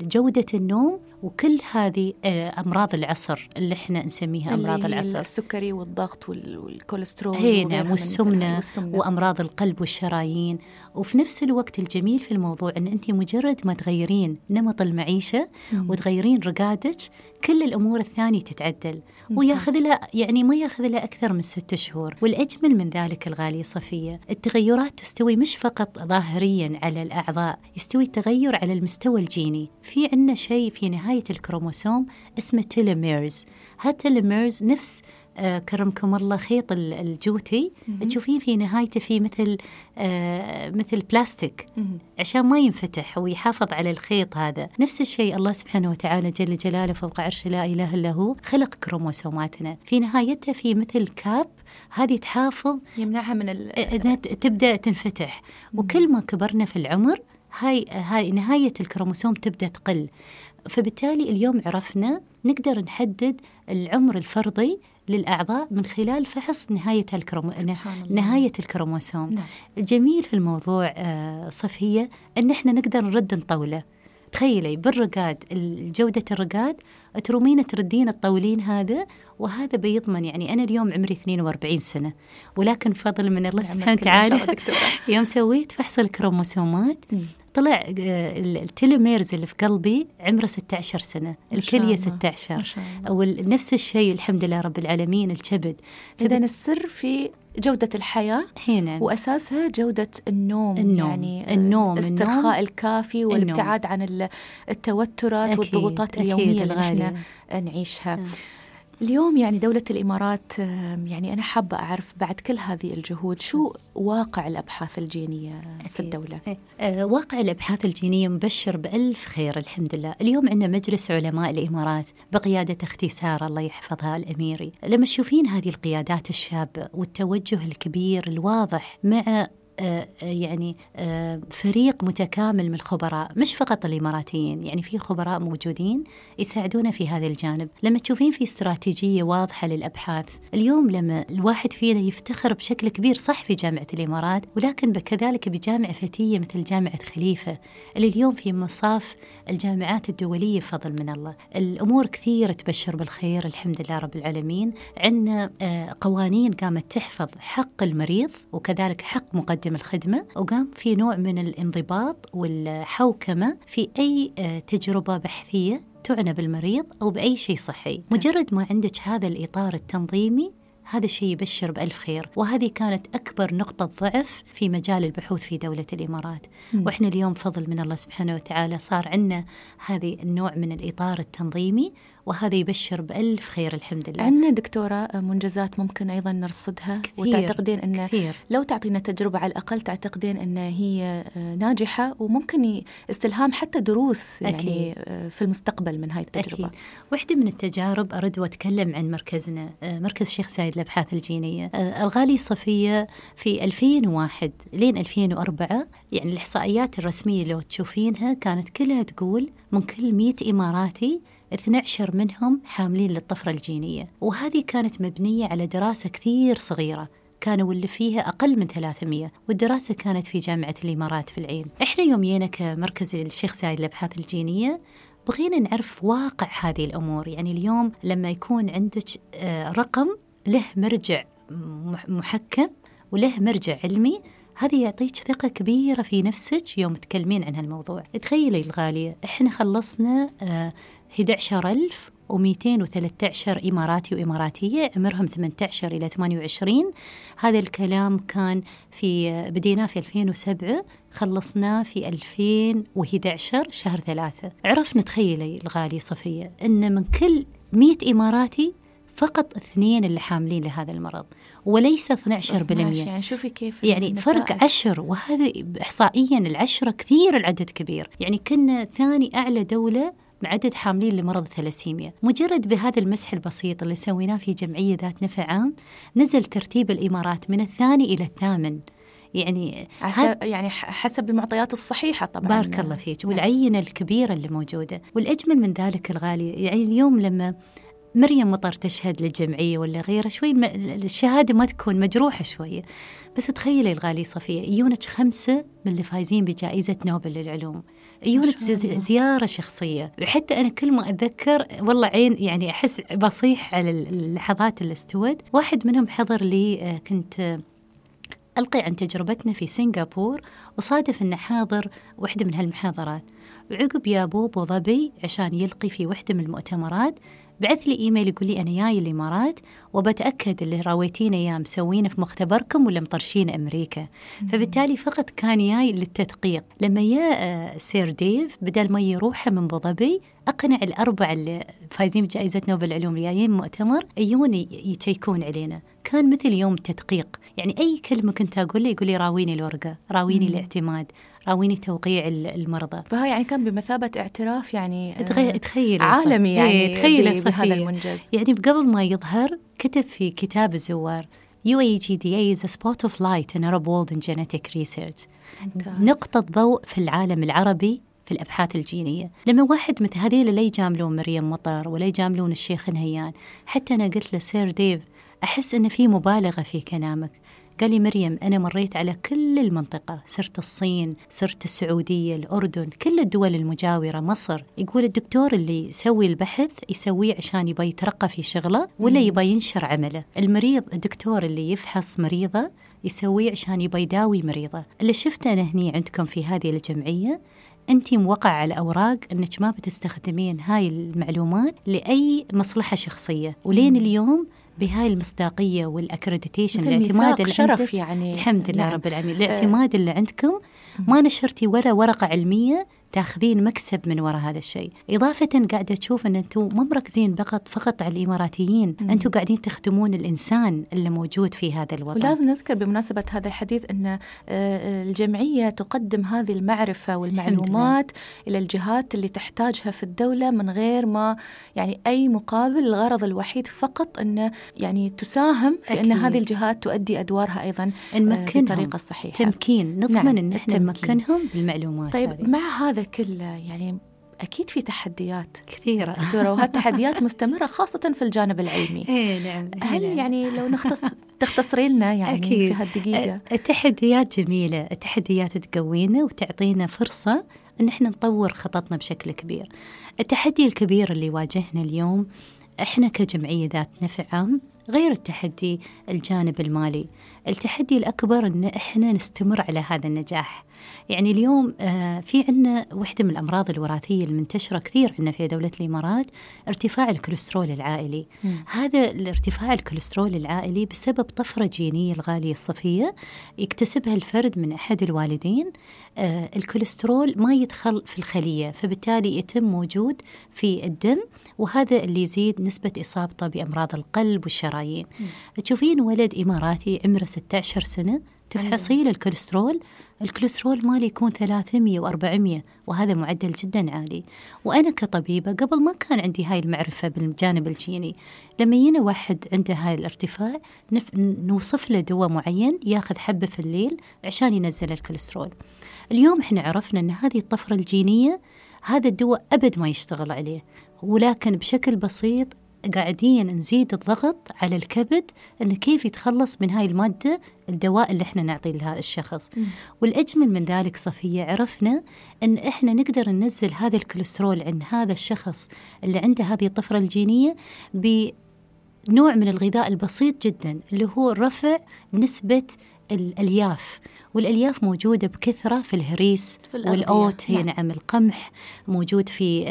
جودة النوم وكل هذه أمراض العصر اللي إحنا نسميها أمراض العصر، السكري والضغط والكوليسترول والسمنة وأمراض القلب والشرايين. وفي نفس الوقت الجميل في الموضوع أن أنت مجرد ما تغيرين نمط المعيشة وتغيرين رقادك، كل الأمور الثانية تتعدل، وياخذ لها يعني ما ياخذ لها أكثر من 6 شهور. والأجمل من ذلك الغالية صفية، التغيرات تستوي مش فقط ظاهريا على الأعضاء، يستوي التغير على المستوى الجيني. في عنا شيء في نهاية نهاية الكروموسوم اسمه تيلوميرز. هالتيلوميرز نفس كرمكم الله خيط الجوتي تشوفين في نهايته في مثل بلاستيك عشان ما ينفتح ويحافظ على الخيط هذا. نفس الشيء الله سبحانه وتعالى جل جلاله فوق عرش لا إله إلا هو خلق كروموسوماتنا في نهايتها في مثل كاب، هذه تحافظ يمنعها من تبدأ تنفتح. وكل ما كبرنا في العمر هاي نهاية الكروموسوم تبدأ تقل، فبالتالي اليوم عرفنا نقدر نحدد العمر الفرضي للأعضاء من خلال فحص نهاية الكروموسوم. نعم. الجميل في الموضوع صفية أن احنا نقدر نرد نطولة. تخيلي بالرقاد، جودة الرقاد ترومين تردين الطولين هذا، وهذا بيضمن. يعني أنا اليوم عمري 42 سنة، ولكن فضل من الله سبحانه وتعالى يوم سويت فحص الكروموسومات طلع التيلوميرز اللي في قلبي عمره 16 سنة، الكلية 16، ونفس الشيء الحمد لله رب العالمين الكبد. إذن السر في جودة الحياة هنا، وأساسها جودة النوم. يعني الاسترخاء الكافي والابتعاد عن التوترات أكيد والضغوطات اليومية اللي نحن نعيشها. اليوم يعني دولة الإمارات، يعني أنا حابة أعرف بعد كل هذه الجهود شو واقع الأبحاث الجينية في الدولة؟ واقع الأبحاث الجينية مبشر بألف خير الحمد لله. اليوم عندنا مجلس علماء الإمارات بقيادة أختي ساره الله يحفظها الأميري. لما تشوفين هذه القيادات الشابة والتوجه الكبير الواضح مع يعني فريق متكامل من الخبراء، مش فقط الإماراتيين، يعني في خبراء موجودين يساعدونا في هذا الجانب. لما تشوفين في استراتيجية واضحة للأبحاث اليوم، لما الواحد فينا يفتخر بشكل كبير صح في جامعة الإمارات، ولكن كذلك بجامعة فتية مثل جامعة خليفة اللي اليوم في مصاف الجامعات الدولية بفضل من الله. الأمور كثيرة تبشر بالخير الحمد لله رب العالمين. عندنا قوانين قامت تحفظ حق المريض وكذلك حق مقدم الخدمة، وقام في نوع من الانضباط والحوكمة في أي تجربة بحثية تعنى بالمريض أو بأي شيء صحي. مجرد ما عندك هذا الإطار التنظيمي، هذا الشيء يبشر بألف خير. وهذه كانت أكبر نقطة ضعف في مجال البحوث في دولة الإمارات. وإحنا اليوم فضل من الله سبحانه وتعالى صار عندنا هذه النوع من الإطار التنظيمي، وهذا يبشر بألف خير الحمد لله. عندنا دكتورة منجزات ممكن أيضا نرصدها كثير، وتعتقدين أن كثير. لو تعطينا تجربة على الأقل تعتقدين أن هي ناجحة وممكن استلهام حتى دروس يعني في المستقبل من هاي التجربة. أكيد. واحدة من التجارب أرد وأتكلم عن مركزنا، مركز الشيخ سعيد الأبحاث الجينية. الغالي صفية في 2001 لين 2004 يعني الإحصائيات الرسمية لو تشوفينها كانت كلها تقول من كل 100 إماراتي 12 منهم حاملين للطفرة الجينية. وهذه كانت مبنية على دراسة كثير صغيرة، كانوا اللي فيها أقل من 300، والدراسة كانت في جامعة الإمارات في العين. إحنا يومينا كمركز الشيخ سعيد للأبحاث الجينية بغينا نعرف واقع هذه الأمور. يعني اليوم لما يكون عندك رقم له مرجع محكم وله مرجع علمي، هذا يعطيك ثقة كبيرة في نفسك يوم تكلمين عن هالموضوع. تخيلي الغالية، إحنا خلصنا 11213 إماراتي وإماراتية عمرهم 18 إلى 28. هذا الكلام كان بديناه في 2007، خلصناه في 2011 شهر 3. عرفنا تخيلي الغالي صفية إن من كل 100 إماراتي فقط 2 اللي حاملين لهذا المرض، وليس 12%. يعني شوفي كيف يعني فرق 10، وهذا إحصائيا 10 كثير، العدد كبير. يعني كنا ثاني أعلى دولة عدد حاملين لمرض الثلاسيميا. مجرد بهذا المسح البسيط اللي سويناه في جمعية ذات نفع عام نزل ترتيب الإمارات من 2 إلى 8، يعني يعني حسب المعطيات الصحيحة طبعا. بارك الله فيك. والعينة الكبيرة اللي موجودة. والأجمل من ذلك الغالي، يعني اليوم لما مريم مطر تشهد للجمعية ولا غيره، شوي الشهادة ما تكون مجروحة شوية، بس تخيلي الغالي صفية يونج 5 من اللي فايزين بجائزة نوبل للعلوم، يونج زيارة شخصية. وحتى أنا كل ما أتذكر والله عين يعني أحس بصيح على اللحظات اللي استوت. واحد منهم حضر لي، كنت ألقي عن تجربتنا في سنغافورة، وصادف أن حاضر واحدة من هالمحاضرات، وعقب يا بوب وظبي عشان يلقي في واحدة من المؤتمرات بعث لي إيميل يقول لي أنا جاي الإمارات وبتأكد اللي رويتينه يا مسوينه في مختبركم ولا مطرشين أمريكا. فبالتالي فقط كان جاي للتدقيق. لما جاء سير ديف بدل ما يروحه من ابوظبي أقنع الأربعة اللي فايزين بجائزة نوبل العلوم جايين مؤتمر يجون يتشيكون علينا. كان مثل يوم تدقيق، يعني أي كلمة كنت أقول لي يقول لي راويني الورقة، راويني الاعتماد، راويني توقيع المرضى. فهي يعني كان بمثابة اعتراف يعني تخيل عالمي يعني بهذا المنجز. يعني قبل ما يظهر كتب في كتاب الزوار UAGDA is a spot of light in Arab world in genetic research، نقطة ضوء في العالم العربي في الأبحاث الجينية. لما واحد مثل هذيل لا يجاملون مريم مطر ولا يجاملون الشيخ نهيان، حتى أنا قلت له سير ديف أحس أن في مبالغة في كلامك. قال لي مريم أنا مريت على كل المنطقة، صرت الصين، صرت السعودية، الأردن، كل الدول المجاورة، مصر. يقول الدكتور اللي يسوي البحث يسويه عشان يبي يترقى في شغله ولا يبي ينشر عمله، المريض الدكتور اللي يفحص مريضة يسويه عشان يبي يداوي مريضة. اللي شفته أنا هني عندكم في هذه الجمعية أنتي موقع على أوراق أنك ما بتستخدمين هاي المعلومات لأي مصلحة شخصية، ولين اليوم بهاي المصداقية والأكريديتيشن، الاعتماد اللي شرف يعني الحمد لله رب العالمين. الاعتماد اللي عندكم ما نشرتي ولا ورقة علمية تاخذين مكسب من وراء هذا الشيء. إضافة قاعدة تشوف أن أنتم ما مركزين فقط على الإماراتيين، أنتم قاعدين تخدمون الإنسان اللي موجود في هذا الوضع. ولازم نذكر بمناسبة هذا الحديث أن الجمعية تقدم هذه المعرفة والمعلومات إلى الجهات اللي تحتاجها في الدولة من غير ما يعني أي مقابل. الغرض الوحيد فقط أن يعني تساهم في أن هذه الجهات تؤدي أدوارها أيضا بطريقة صحيحة. تمكين نضمن أن نحن نمكنهم بالمعلومات. طيب هذه. مع هذا كله يعني أكيد في تحديات كثيرة وهالتحديات مستمرة خاصة في الجانب العلمي. نعم. هل يعني لو تختصري لنا يعني أكيد. في هالدقيقة التحديات جميلة، التحديات تقوينا وتعطينا فرصة أن احنا نطور خططنا بشكل كبير. التحدي الكبير اللي واجهنا اليوم احنا كجمعية ذات نفع عام غير التحدي الجانب المالي، التحدي الأكبر أن احنا نستمر على هذا النجاح. يعني اليوم في عنا واحدة من الأمراض الوراثية المنتشرة كثير عنا في دولة الإمارات، ارتفاع الكوليسترول العائلي. هذا الارتفاع الكوليسترول العائلي بسبب طفرة جينية الغالية الصفية يكتسبها الفرد من أحد الوالدين. الكوليسترول ما يدخل في الخلية، فبالتالي يتم موجود في الدم، وهذا اللي يزيد نسبة إصابته بأمراض القلب والشرايين. تشوفين ولد إماراتي عمره 16 سنة تفحصي للكوليسترول، الكوليسترول مالي يكون 300 و400، وهذا معدل جدا عالي. وأنا كطبيبة قبل ما كان عندي هاي المعرفة بالجانب الجيني، لما ينا واحد عنده هاي الارتفاع نوصف له دواء معين ياخذ حبة في الليل عشان ينزل الكوليسترول. اليوم احنا عرفنا أن هذه الطفرة الجينية هذا الدواء أبد ما يشتغل عليه، ولكن بشكل بسيط قاعدين نزيد الضغط على الكبد أنه كيف يتخلص من هاي المادة الدواء اللي احنا نعطيه لهذا الشخص. والأجمل من ذلك صفية عرفنا أن احنا نقدر ننزل هذا الكوليسترول عند هذا الشخص اللي عنده هذه الطفرة الجينية بنوع من الغذاء البسيط جدا اللي هو رفع نسبة الألياف. والألياف موجودة بكثرة في الهريس والأوت، هي نعم القمح موجود في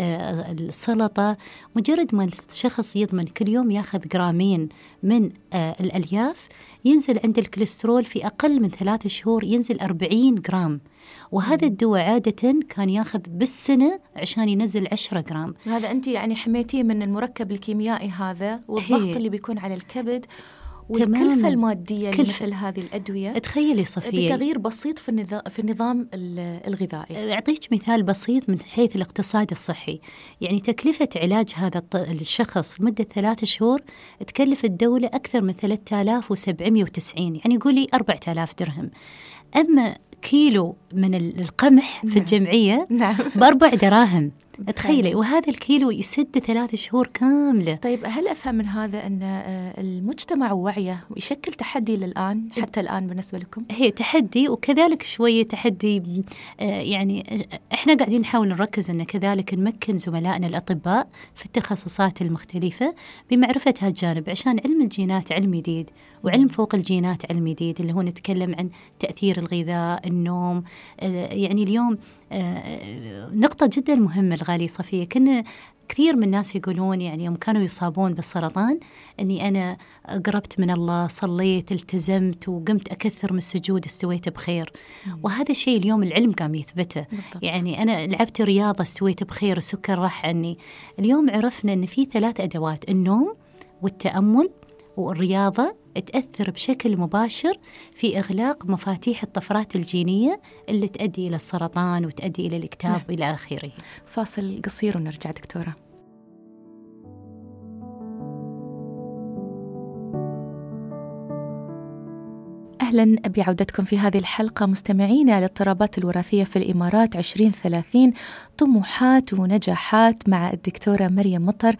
السلطة. مجرد ما الشخص يضمن كل يوم ياخذ جرامين من الألياف ينزل عند الكوليسترول في أقل من 3 شهور ينزل 40 جرام، وهذا الدواء عادة كان ياخذ بالسنة عشان ينزل 10 جرام. هذا أنت يعني حميتيه من المركب الكيميائي هذا والضغط اللي بيكون على الكبد والكلفة المادية لمثل هذه الأدوية. تخيلي صفية بتغيير بسيط في النظام الغذائي. أعطيك مثال بسيط من حيث الاقتصاد الصحي، يعني تكلفة علاج هذا الشخص لمدة 3 شهور تكلف الدولة أكثر من 3790، يعني يقولي 4000 درهم. أما كيلو من القمح في الجمعية ب4 دراهم. تخيلي، وهذا الكيلو يسد 3 شهور كاملة. طيب هل أفهم من هذا أن المجتمع وعيه ويشكل تحدي للآن حتى الآن بالنسبة لكم؟ هي تحدي، وكذلك شوية تحدي يعني إحنا قاعدين نحاول نركز أن كذلك نمكن زملائنا الأطباء في التخصصات المختلفة بمعرفة هالجانب، عشان علم الجينات علم جديد وعلم فوق الجينات علم جديد اللي هو نتكلم عن تأثير الغذاء، النوم. يعني اليوم نقطة جدا مهمة الغالية صفية، كنا كثير من الناس يقولون يعني يوم كانوا يصابون بالسرطان أني أنا قربت من الله، صليت، التزمت، وقمت أكثر من السجود، استويت بخير. وهذا الشيء اليوم العلم قام يثبته بالضبط. يعني أنا لعبت رياضة، استويت بخير، السكر راح عني. اليوم عرفنا أن في 3 أدوات، النوم والتأمل والرياضة، تأثر بشكل مباشر في إغلاق مفاتيح الطفرات الجينية اللي تؤدي إلى السرطان وتؤدي إلى الاكتئاب إلى آخره. فاصل قصير ونرجع دكتورة. أهلاً بعودتكم في هذه الحلقة مستمعينا للاضطرابات الوراثية في الإمارات 2030، طموحات ونجاحات، مع الدكتورة مريم مطر.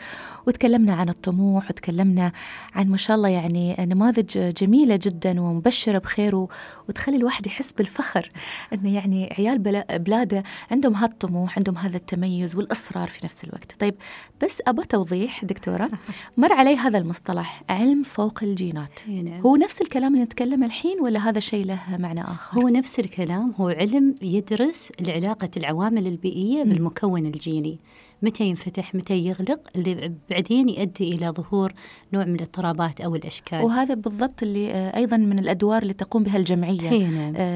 وتكلمنا عن الطموح، وتكلمنا عن ما شاء الله يعني نماذج جميلة جدا ومبشرة بخير وتخلي الواحد يحس بالفخر أنه يعني عيال بلاده عندهم هذا الطموح، عندهم هذا التميز والإصرار في نفس الوقت. طيب بس أبغى توضيح دكتورة، مر علي هذا المصطلح علم فوق الجينات، هو نفس الكلام اللي نتكلم الحين ولا هذا شيء له معنى آخر؟ هو نفس الكلام، هو علم يدرس علاقة العوامل البيئية بالمكون الجيني، متى ينفتح متى يغلق، اللي بعدين يؤدي إلى ظهور نوع من الاضطرابات أو الأشكال. وهذا بالضبط اللي أيضا من الأدوار اللي تقوم بها الجمعية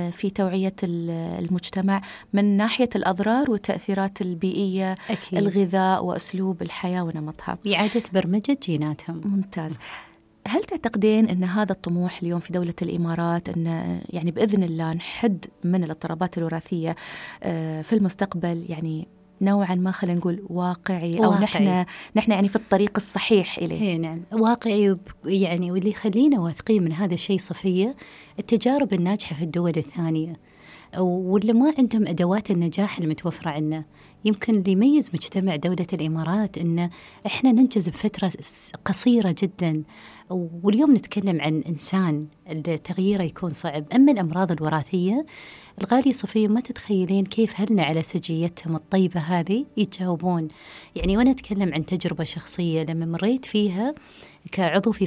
في توعية المجتمع من ناحية الأضرار والتأثيرات البيئية، أكيد. الغذاء وأسلوب الحياة ونمطها، إعادة برمجة جيناتهم. ممتاز. هل تعتقدين أن هذا الطموح اليوم في دولة الإمارات أن يعني بإذن الله نحد من الاضطرابات الوراثية في المستقبل، يعني نوعا ما خلينا نقول واقعي أو نحن يعني في الطريق الصحيح إليه؟ نعم، واقعي يعني، واللي خلينا واثقين من هذا الشيء صفية التجارب الناجحة في الدول الثانية واللي ما عندهم أدوات النجاح المتوفرة عندنا. يمكن اللي يميز مجتمع دولة الإمارات إن إحنا ننجز بفترة قصيرة جداً، واليوم نتكلم عن إنسان التغيير يكون صعب. أما الأمراض الوراثية الغالية صفية ما تتخيلين كيف هلنا على سجيتهم الطيبة هذه يتجاوبون. يعني وأنا أتكلم عن تجربة شخصية لما مريت فيها كعضو في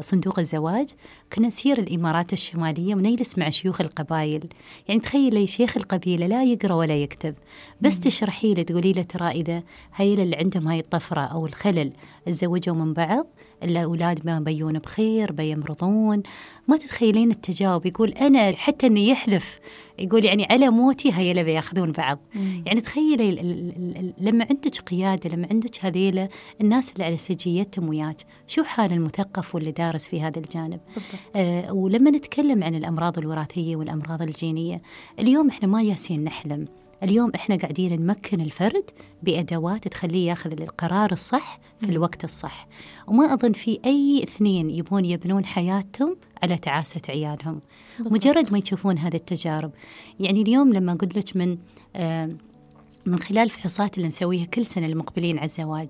صندوق الزواج، كنا نسير الإمارات الشمالية ونجلس مع شيوخ القبائل. يعني تخيلي شيخ القبيلة لا يقرأ ولا يكتب، بس تشرحي له تقولي له ترى إذا هاي اللي عندهم هاي الطفرة أو الخلل تزوجوا من بعض الأولاد ما بيون بخير بيمرضون، ما تتخيلين التجاوب. يقول أنا حتى أني يحلف يقول يعني على موتي هيلا بياخذون بعض. يعني تخيلي لما عندك قيادة، لما عندك هذيلا الناس اللي على سجيتهم وياك، شو حال المثقف واللي دارس في هذا الجانب. ولما نتكلم عن الأمراض الوراثية والأمراض الجينية اليوم إحنا ما ياسين نحلم، اليوم إحنا قاعدين نمكن الفرد بأدوات تخليه ياخذ القرار الصح في الوقت الصح. وما أظن في أي اثنين يبون يبنون حياتهم على تعاسة عيالهم مجرد ما يشوفون هذه التجارب. يعني اليوم لما أقول لك من خلال فحوصات اللي نسويها كل سنة المقبلين على الزواج،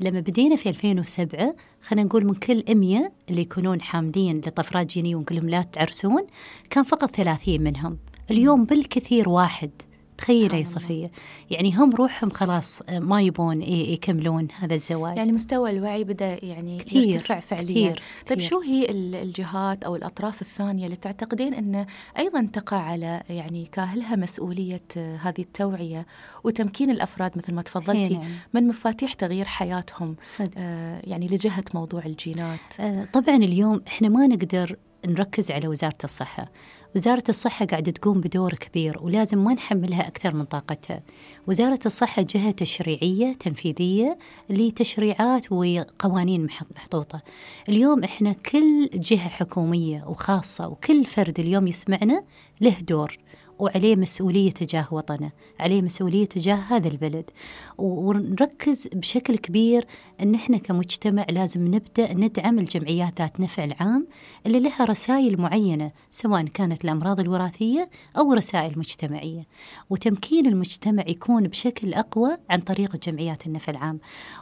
لما بدينا في 2007 خلينا نقول من كل 100 اللي يكونون حاملين لطفرات جينية ونقول لهم لا تعرسون كان فقط 30 منهم، اليوم بالكثير 1. تخيلي صفية، يعني هم روحهم خلاص ما يبون يكملون هذا الزواج. يعني مستوى الوعي بدأ يعني يرتفع فعليا. طيب شو هي الجهات أو الأطراف الثانية اللي تعتقدين أن أيضا تقع على يعني كاهلها مسؤولية هذه التوعية وتمكين الأفراد مثل ما تفضلتي من مفاتيح تغيير حياتهم يعني لجهة موضوع الجينات؟ طبعا اليوم إحنا ما نقدر نركز على وزارة الصحة، وزارة الصحة قاعدة تقوم بدور كبير ولازم ما نحملها أكثر من طاقتها. وزارة الصحة جهة تشريعية تنفيذية لتشريعات وقوانين محطوطة. اليوم إحنا كل جهة حكومية وخاصة وكل فرد اليوم يسمعنا له دور وعليه مسؤولية تجاه وطنه، عليه مسؤولية تجاه هذا البلد. ونركز بشكل كبير أن إحنا كمجتمع لازم نبدأ ندعم الجمعيات ذات نفع العام اللي لها رسائل معينة، سواء كانت الأمراض الوراثية أو رسائل مجتمعية، وتمكين المجتمع يكون بشكل أقوى عن طريق جمعيات النفع العام.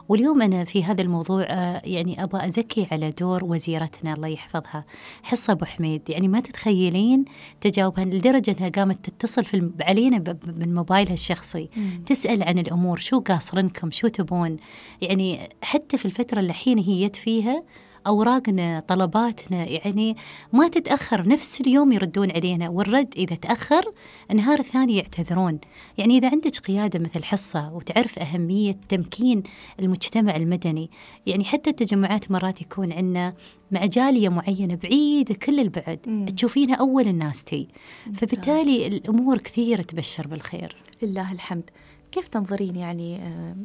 واليوم أنا في هذا الموضوع يعني أبغى أزكي على دور وزيرتنا الله يحفظها حصة بحميد. يعني ما تتخيلين تجاوبها لدرجة أنها قامت تتصل علينا من موبايلها الشخصي تسأل عن الأمور، شو قاصرنكم، شو تبون. يعني حتى في الفترة اللي حين هي فيها أوراقنا طلباتنا يعني ما تتأخر، نفس اليوم يردون علينا، والرد إذا تأخر نهار ثاني يعتذرون. يعني إذا عندك قيادة مثل حصة وتعرف أهمية تمكين المجتمع المدني، يعني حتى التجمعات مرات يكون عندنا مع جالية معينة بعيدة كل البعد تشوفينها أول الناس تي، فبالتالي الأمور كثيرة تبشر بالخير. لله الحمد. كيف تنظرين يعني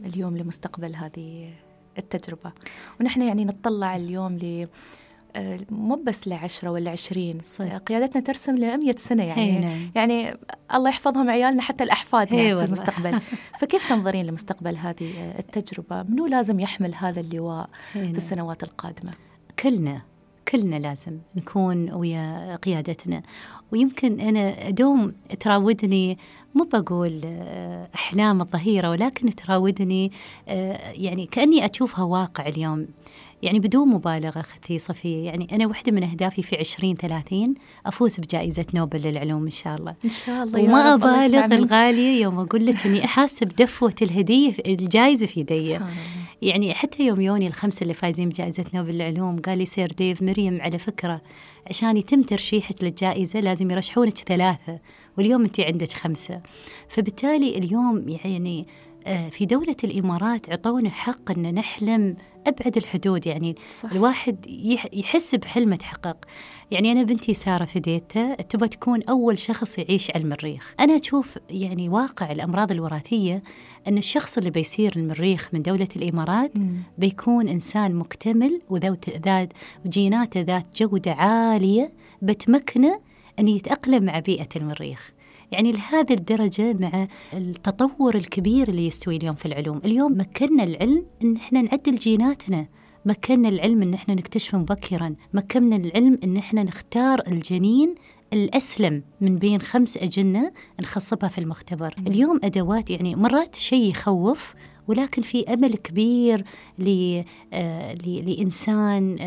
اليوم لمستقبل هذه التجربة؟ ونحن يعني نتطلع اليوم مو بس ل10 ولا 20، قيادتنا ترسم ل100 سنة يعني الله يحفظهم عيالنا حتى الأحفادنا في المستقبل. فكيف تنظرين لمستقبل هذه التجربة؟ منو لازم يحمل هذا اللواء في السنوات القادمة؟ كلنا لازم نكون ويا قيادتنا. ويمكن أنا دوم تراودني، مو بقول أحلام الظهيرة، ولكن تراودني يعني كأني أشوفها واقع اليوم، يعني بدون مبالغة أختي صفية. يعني أنا واحدة من أهدافي في 2030 أفوز بجائزة نوبل للعلوم إن شاء الله. إن شاء الله. وما أبالغ الغالية يوم أقول لك إني أحاسب دفوة الهدية الجائزة في يدي. يعني حتى يوم يوني 5 اللي فايزين بجائزة نوبل للعلوم قال لي سير ديف، مريم على فكرة عشان يتم ترشيحك للجائزة لازم يرشحونك 3، واليوم أنت عندك 5. فبالتالي اليوم يعني في دولة الإمارات عطونا حق أن نحلم أبعد الحدود، يعني صح. الواحد يحس بحلمه تحقق. يعني أنا بنتي ساره فديتها تبغى تكون أول شخص يعيش على المريخ. أنا أشوف يعني واقع الأمراض الوراثية أن الشخص اللي بيسير المريخ من دولة الإمارات بيكون إنسان مكتمل وذات جيناته ذات جودة عالية بتمكنه أن يتأقلم مع بيئة المريخ. يعني لهذه الدرجة مع التطور الكبير اللي يستوي اليوم في العلوم. اليوم مكننا العلم إن إحنا نعدل جيناتنا، مكننا العلم إن إحنا نكتشف مبكرا، مكننا العلم إن إحنا نختار الجنين الأسلم من بين 5 أجنة نخصبها في المختبر. اليوم أدوات يعني مرات شيء يخوف، ولكن في أمل كبير لإنسان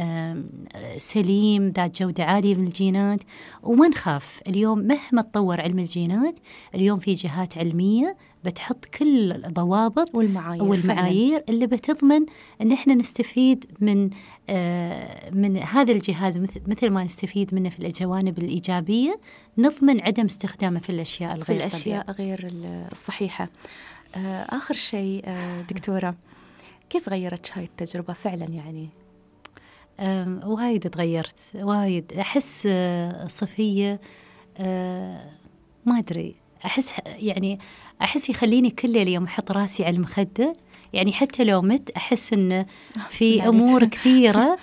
سليم ذات جودة عالية من الجينات. وما نخاف اليوم مهما تطور علم الجينات، اليوم في جهات علمية بتحط كل الضوابط والمعايير اللي بتضمن أن احنا نستفيد من هذا الجهاز مثل ما نستفيد منه في الجوانب الإيجابية، نضمن عدم استخدامه في الأشياء الغير طبيعية، في الأشياء غير الصحيحة. آخر شيء دكتورة، كيف غيرت هاي التجربة فعلا؟ يعني وايد تغيرت، وايد أحس صفية، ما أدري، أحس يعني أحس يخليني كل اليوم أحط راسي على المخدة. يعني حتى لو مت أحس أن في أمور كثيرة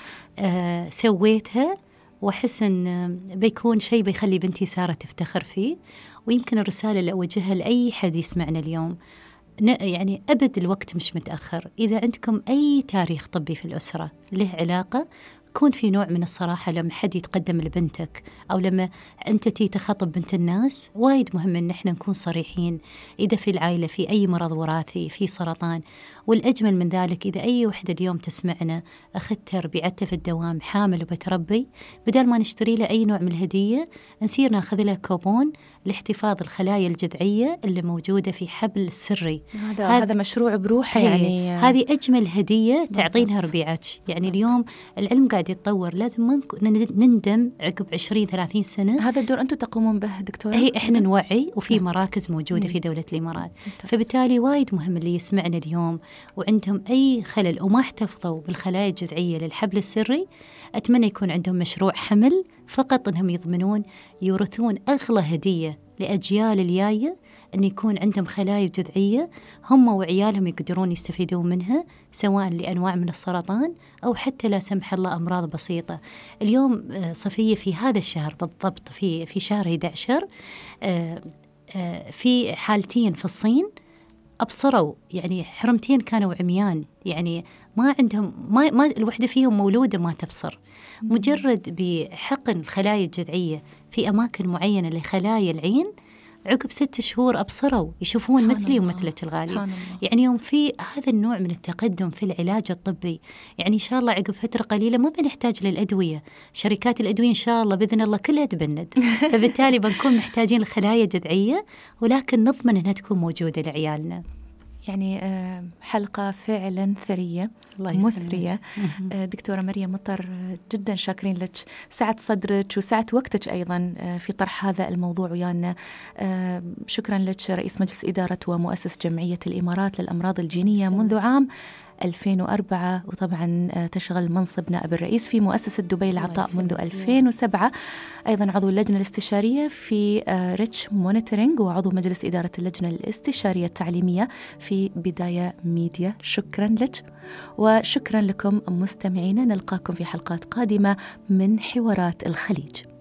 سويتها، وأحس أن بيكون شيء بيخلي بنتي سارة تفتخر فيه. ويمكن الرسالة اللي أوجهها لأي حد يسمعنا اليوم، يعني أبد الوقت مش متأخر. إذا عندكم أي تاريخ طبي في الأسرة له علاقة، يكون في نوع من الصراحة لما حد يتقدم لبنتك أو لما أنت تخطب بنت الناس. وايد مهم إن إحنا نكون صريحين إذا في العائلة في أي مرض وراثي، في سرطان. والأجمل من ذلك إذا أي وحدة اليوم تسمعنا أخذتها ربيعتها في الدوام حامل وبتربي، بدل ما نشتري لها أي نوع من الهدية نصير ناخذ لها كوبون لاحتفاظ الخلايا الجذعية اللي موجودة في حبل سري. هذا مشروع بروحه، يعني هذه أجمل هدية تعطينها ربيعتك. يعني اليوم العلم قاعد يتطور، لازم نندم عقب 20-30 سنة. هذا الدور أنتم تقومون به دكتورة. إحنا نوعي، وفي مراكز موجودة في دولة الإمارات. فبالتالي وايد مهم اللي يسمعنا اليوم وعندهم أي خلل وما احتفظوا بالخلايا الجذعية للحبل السري، أتمنى يكون عندهم مشروع حمل فقط أنهم يضمنون يورثون أغلى هدية لأجيال الجاية، أن يكون عندهم خلايا جذعية هم وعيالهم يقدرون يستفيدون منها، سواء لأنواع من السرطان أو حتى لا سمح الله أمراض بسيطة. اليوم صفية في هذا الشهر بالضبط، في شهر 11، في حالتين في الصين أبصروا، يعني حرمتين كانوا عميان، يعني ما عندهم ما الوحدة فيهم مولودة ما تبصر، مجرد بحقن الخلايا الجذعية في أماكن معينة لخلايا العين، عقب 6 شهور أبصروا يشوفون مثلي ومثلك الغالي. يعني يوم في هذا النوع من التقدم في العلاج الطبي، يعني إن شاء الله عقب فترة قليلة ما بنحتاج للأدوية، شركات الأدوية إن شاء الله بإذن الله كلها تبند، فبالتالي بنكون محتاجين الخلايا الجذعية، ولكن نضمن أنها تكون موجودة لعيالنا. يعني حلقة فعلا ثرية مثرية. دكتورة مريم مطر، جدا شاكرين لك سعة صدرك وسعة وقتك أيضا في طرح هذا الموضوع ويانا. شكرا لك رئيس مجلس إدارة ومؤسس جمعية الإمارات للأمراض الجينية منذ عام 2004، وطبعا تشغل منصب نائب الرئيس في مؤسسة دبي العطاء منذ 2007، أيضا عضو اللجنة الاستشارية في ريتش مونيترينج وعضو مجلس إدارة اللجنة الاستشارية التعليمية في بداية ميديا. شكرا لك وشكرا لكم مستمعينا، نلقاكم في حلقات قادمة من حوارات الخليج.